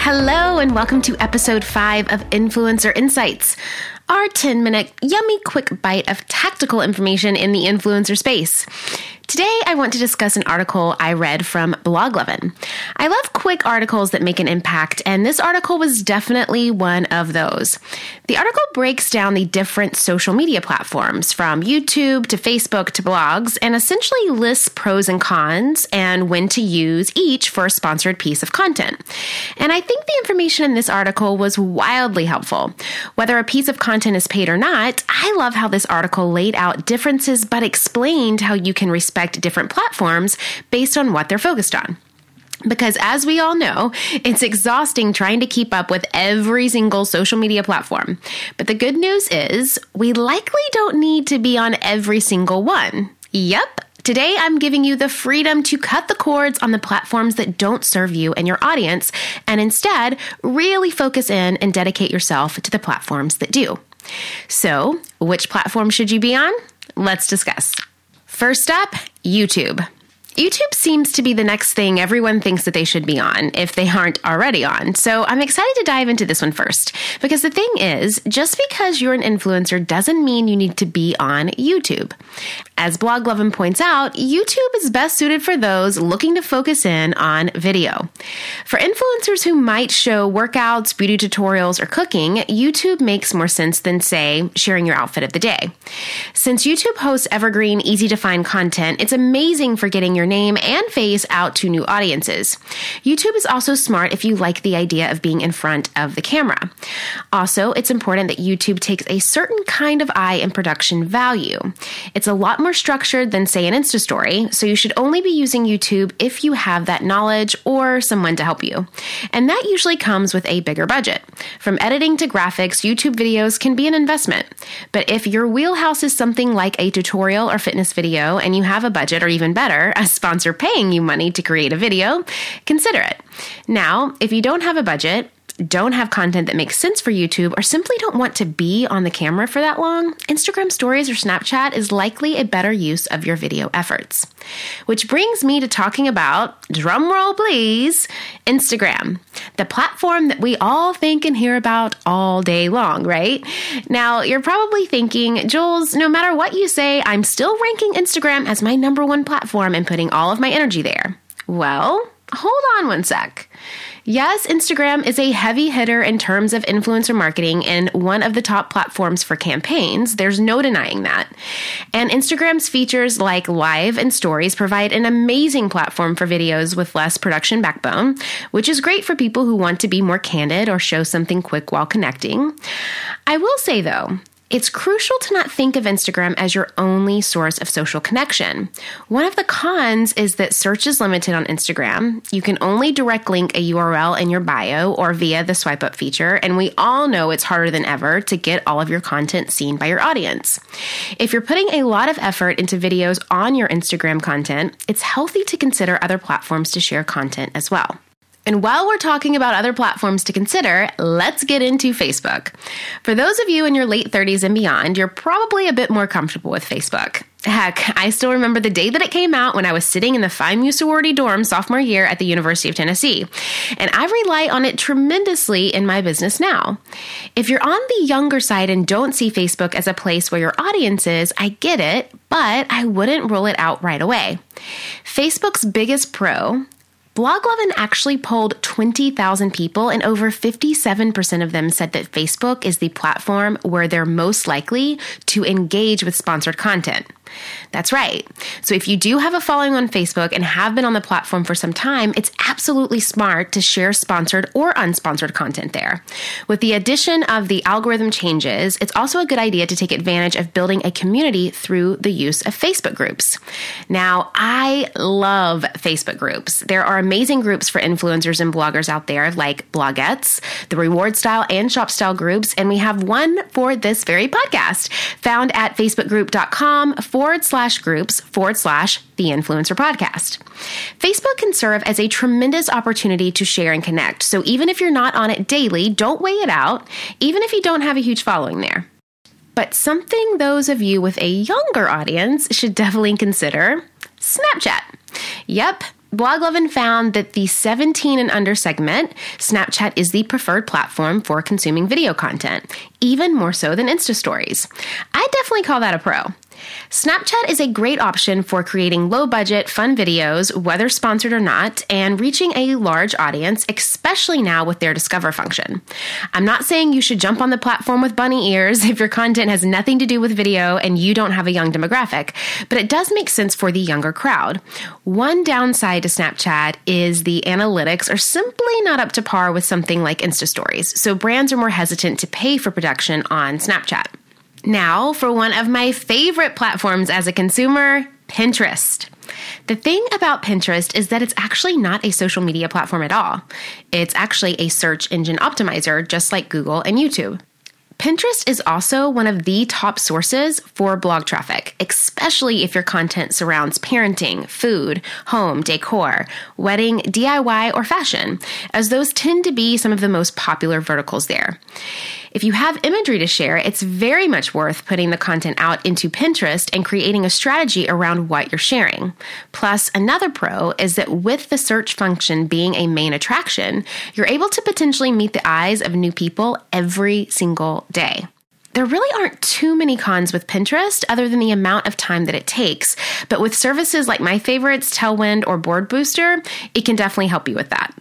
Hello, and welcome to episode 5 of Influencer Insights, our 10-minute yummy quick bite of tactical information in the influencer space. Today, I want to discuss an article I read from Bloglovin. I love quick articles that make an impact, and this article was definitely one of those. The article breaks down the different social media platforms, from YouTube to Facebook to blogs, and essentially lists pros and cons and when to use each for a sponsored piece of content. And I think the information in this article was wildly helpful. Whether a piece of content is paid or not, I love how this article laid out differences but explained how you can respect different platforms based on what they're focused on. Because as we all know, it's exhausting trying to keep up with every single social media platform. But the good news is we likely don't need to be on every single one. Yep. Today, I'm giving you the freedom to cut the cords on the platforms that don't serve you and your audience, and instead really focus in and dedicate yourself to the platforms that do. So, which platform should you be on? Let's discuss. First up, YouTube. YouTube seems to be the next thing everyone thinks that they should be on if they aren't already on. So I'm excited to dive into this one first, because the thing is, just because you're an influencer doesn't mean you need to be on YouTube. As Bloglovin points out, YouTube is best suited for those looking to focus in on video. For influencers who might show workouts, beauty tutorials, or cooking, YouTube makes more sense than, say, sharing your outfit of the day. Since YouTube hosts evergreen, easy-to-find content, it's amazing for getting your name and face out to new audiences. YouTube is also smart if you like the idea of being in front of the camera. Also, it's important that YouTube takes a certain kind of eye and production value. It's a lot more structured than, say, an Insta story, so you should only be using YouTube if you have that knowledge or someone to help you. And that usually comes with a bigger budget. From editing to graphics, YouTube videos can be an investment. But if your wheelhouse is something like a tutorial or fitness video and you have a budget, or even better, a sponsor paying you money to create a video, consider it. Now, if you don't have a budget, don't have content that makes sense for YouTube, or simply don't want to be on the camera for that long, Instagram stories or Snapchat is likely a better use of your video efforts. Which brings me to talking about, drumroll please, Instagram, the platform that we all think and hear about all day long, right? Now, you're probably thinking, Jules, no matter what you say, I'm still ranking Instagram as my number 1 platform and putting all of my energy there. Well, hold on one sec. Yes, Instagram is a heavy hitter in terms of influencer marketing and one of the top platforms for campaigns. There's no denying that. And Instagram's features like live and stories provide an amazing platform for videos with less production backbone, which is great for people who want to be more candid or show something quick while connecting. I will say, though, it's crucial to not think of Instagram as your only source of social connection. One of the cons is that search is limited on Instagram. You can only direct link a URL in your bio or via the swipe up feature, and we all know it's harder than ever to get all of your content seen by your audience. If you're putting a lot of effort into videos on your Instagram content, it's healthy to consider other platforms to share content as well. And while we're talking about other platforms to consider, let's get into Facebook. For those of you in your late 30s and beyond, you're probably a bit more comfortable with Facebook. Heck, I still remember the day that it came out when I was sitting in the Phi Mu sorority dorm sophomore year at the University of Tennessee, and I rely on it tremendously in my business now. If you're on the younger side and don't see Facebook as a place where your audience is, I get it, but I wouldn't rule it out right away. Facebook's biggest pro, Bloglovin actually polled 20,000 people, and over 57% of them said that Facebook is the platform where they're most likely to engage with sponsored content. That's right. So if you do have a following on Facebook and have been on the platform for some time, it's absolutely smart to share sponsored or unsponsored content there. With the addition of the algorithm changes, it's also a good idea to take advantage of building a community through the use of Facebook groups. Now, I love Facebook groups. There are amazing groups for influencers and bloggers out there like Blogettes, the Reward Style and Shop Style groups, and we have one for this very podcast found at facebookgroup.com/groups/theinfluencerpodcast. Facebook can serve as a tremendous opportunity to share and connect. So even if you're not on it daily, don't weigh it out, even if you don't have a huge following there. But something those of you with a younger audience should definitely consider: Snapchat. Yep. Bloglovin found that the 17 and under segment, Snapchat is the preferred platform for consuming video content, even more so than Insta stories. I definitely call that a pro. Snapchat is a great option for creating low-budget, fun videos, whether sponsored or not, and reaching a large audience, especially now with their Discover function. I'm not saying you should jump on the platform with bunny ears if your content has nothing to do with video and you don't have a young demographic, but it does make sense for the younger crowd. One downside to Snapchat is the analytics are simply not up to par with something like Insta Stories, so brands are more hesitant to pay for production on Snapchat. Now, for one of my favorite platforms as a consumer, Pinterest. The thing about Pinterest is that it's actually not a social media platform at all. It's actually a search engine optimizer, just like Google and YouTube. Pinterest is also one of the top sources for blog traffic, especially if your content surrounds parenting, food, home, decor, wedding, DIY, or fashion, as those tend to be some of the most popular verticals there. If you have imagery to share, it's very much worth putting the content out into Pinterest and creating a strategy around what you're sharing. Plus, another pro is that with the search function being a main attraction, you're able to potentially meet the eyes of new people every single day. There really aren't too many cons with Pinterest other than the amount of time that it takes, but with services like my favorites, Tailwind or Board Booster, it can definitely help you with that.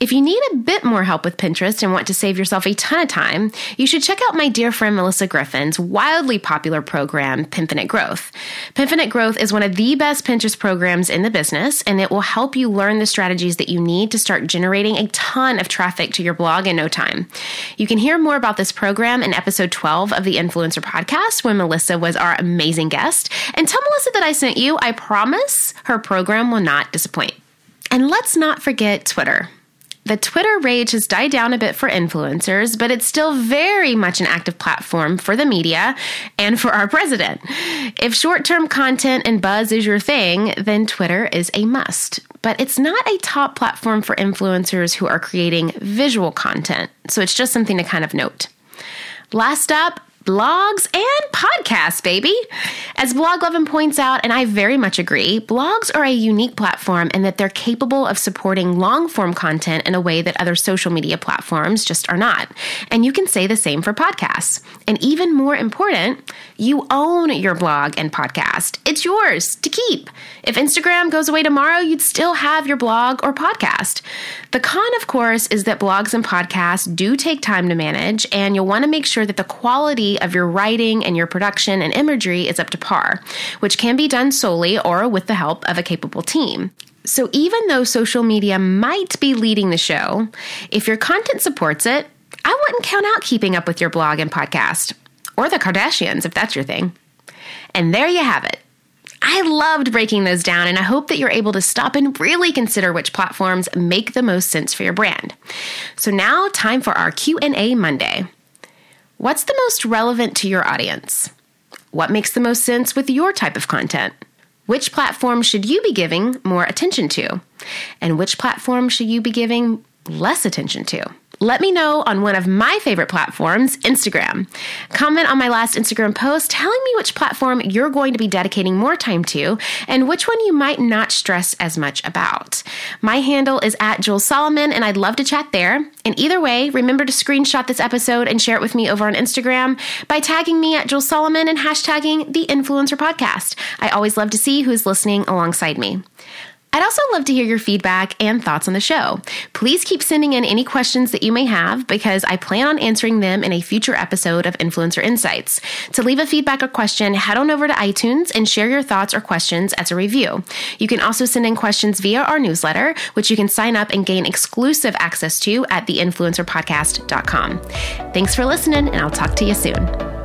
If you need a bit more help with Pinterest and want to save yourself a ton of time, you should check out my dear friend Melissa Griffin's wildly popular program, Pinfinite Growth. Pinfinite Growth is one of the best Pinterest programs in the business, and it will help you learn the strategies that you need to start generating a ton of traffic to your blog in no time. You can hear more about this program in episode 12 of the Influencer Podcast when Melissa was our amazing guest. And tell Melissa that I sent you. I promise her program will not disappoint. And let's not forget Twitter. The Twitter rage has died down a bit for influencers, but it's still very much an active platform for the media and for our president. If short-term content and buzz is your thing, then Twitter is a must. But it's not a top platform for influencers who are creating visual content, so it's just something to kind of note. Last up, blogs and podcasts, baby. As Bloglovin points out, and I very much agree, blogs are a unique platform in that they're capable of supporting long-form content in a way that other social media platforms just are not. And you can say the same for podcasts. And even more important, you own your blog and podcast. It's yours to keep. If Instagram goes away tomorrow, you'd still have your blog or podcast. The con, of course, is that blogs and podcasts do take time to manage, and you'll want to make sure that the quality of your writing and your production and imagery is up to par, which can be done solely or with the help of a capable team. So even though social media might be leading the show, if your content supports it, I wouldn't count out keeping up with your blog and podcast, or the Kardashians if that's your thing. And there you have it. I loved breaking those down, and I hope that you're able to stop and really consider which platforms make the most sense for your brand. So now, time for our Q&A Monday. What's the most relevant to your audience? What makes the most sense with your type of content? Which platform should you be giving more attention to? And which platform should you be giving less attention to? Let me know on one of my favorite platforms, Instagram. Comment on my last Instagram post telling me which platform you're going to be dedicating more time to and which one you might not stress as much about. My handle is @JulesSolomon, and I'd love to chat there. And either way, remember to screenshot this episode and share it with me over on Instagram by tagging me @JulesSolomon and hashtagging The Influencer Podcast. I always love to see who's listening alongside me. I'd also love to hear your feedback and thoughts on the show. Please keep sending in any questions that you may have because I plan on answering them in a future episode of Influencer Insights. To leave a feedback or question, head on over to iTunes and share your thoughts or questions as a review. You can also send in questions via our newsletter, which you can sign up and gain exclusive access to at theinfluencerpodcast.com. Thanks for listening, and I'll talk to you soon.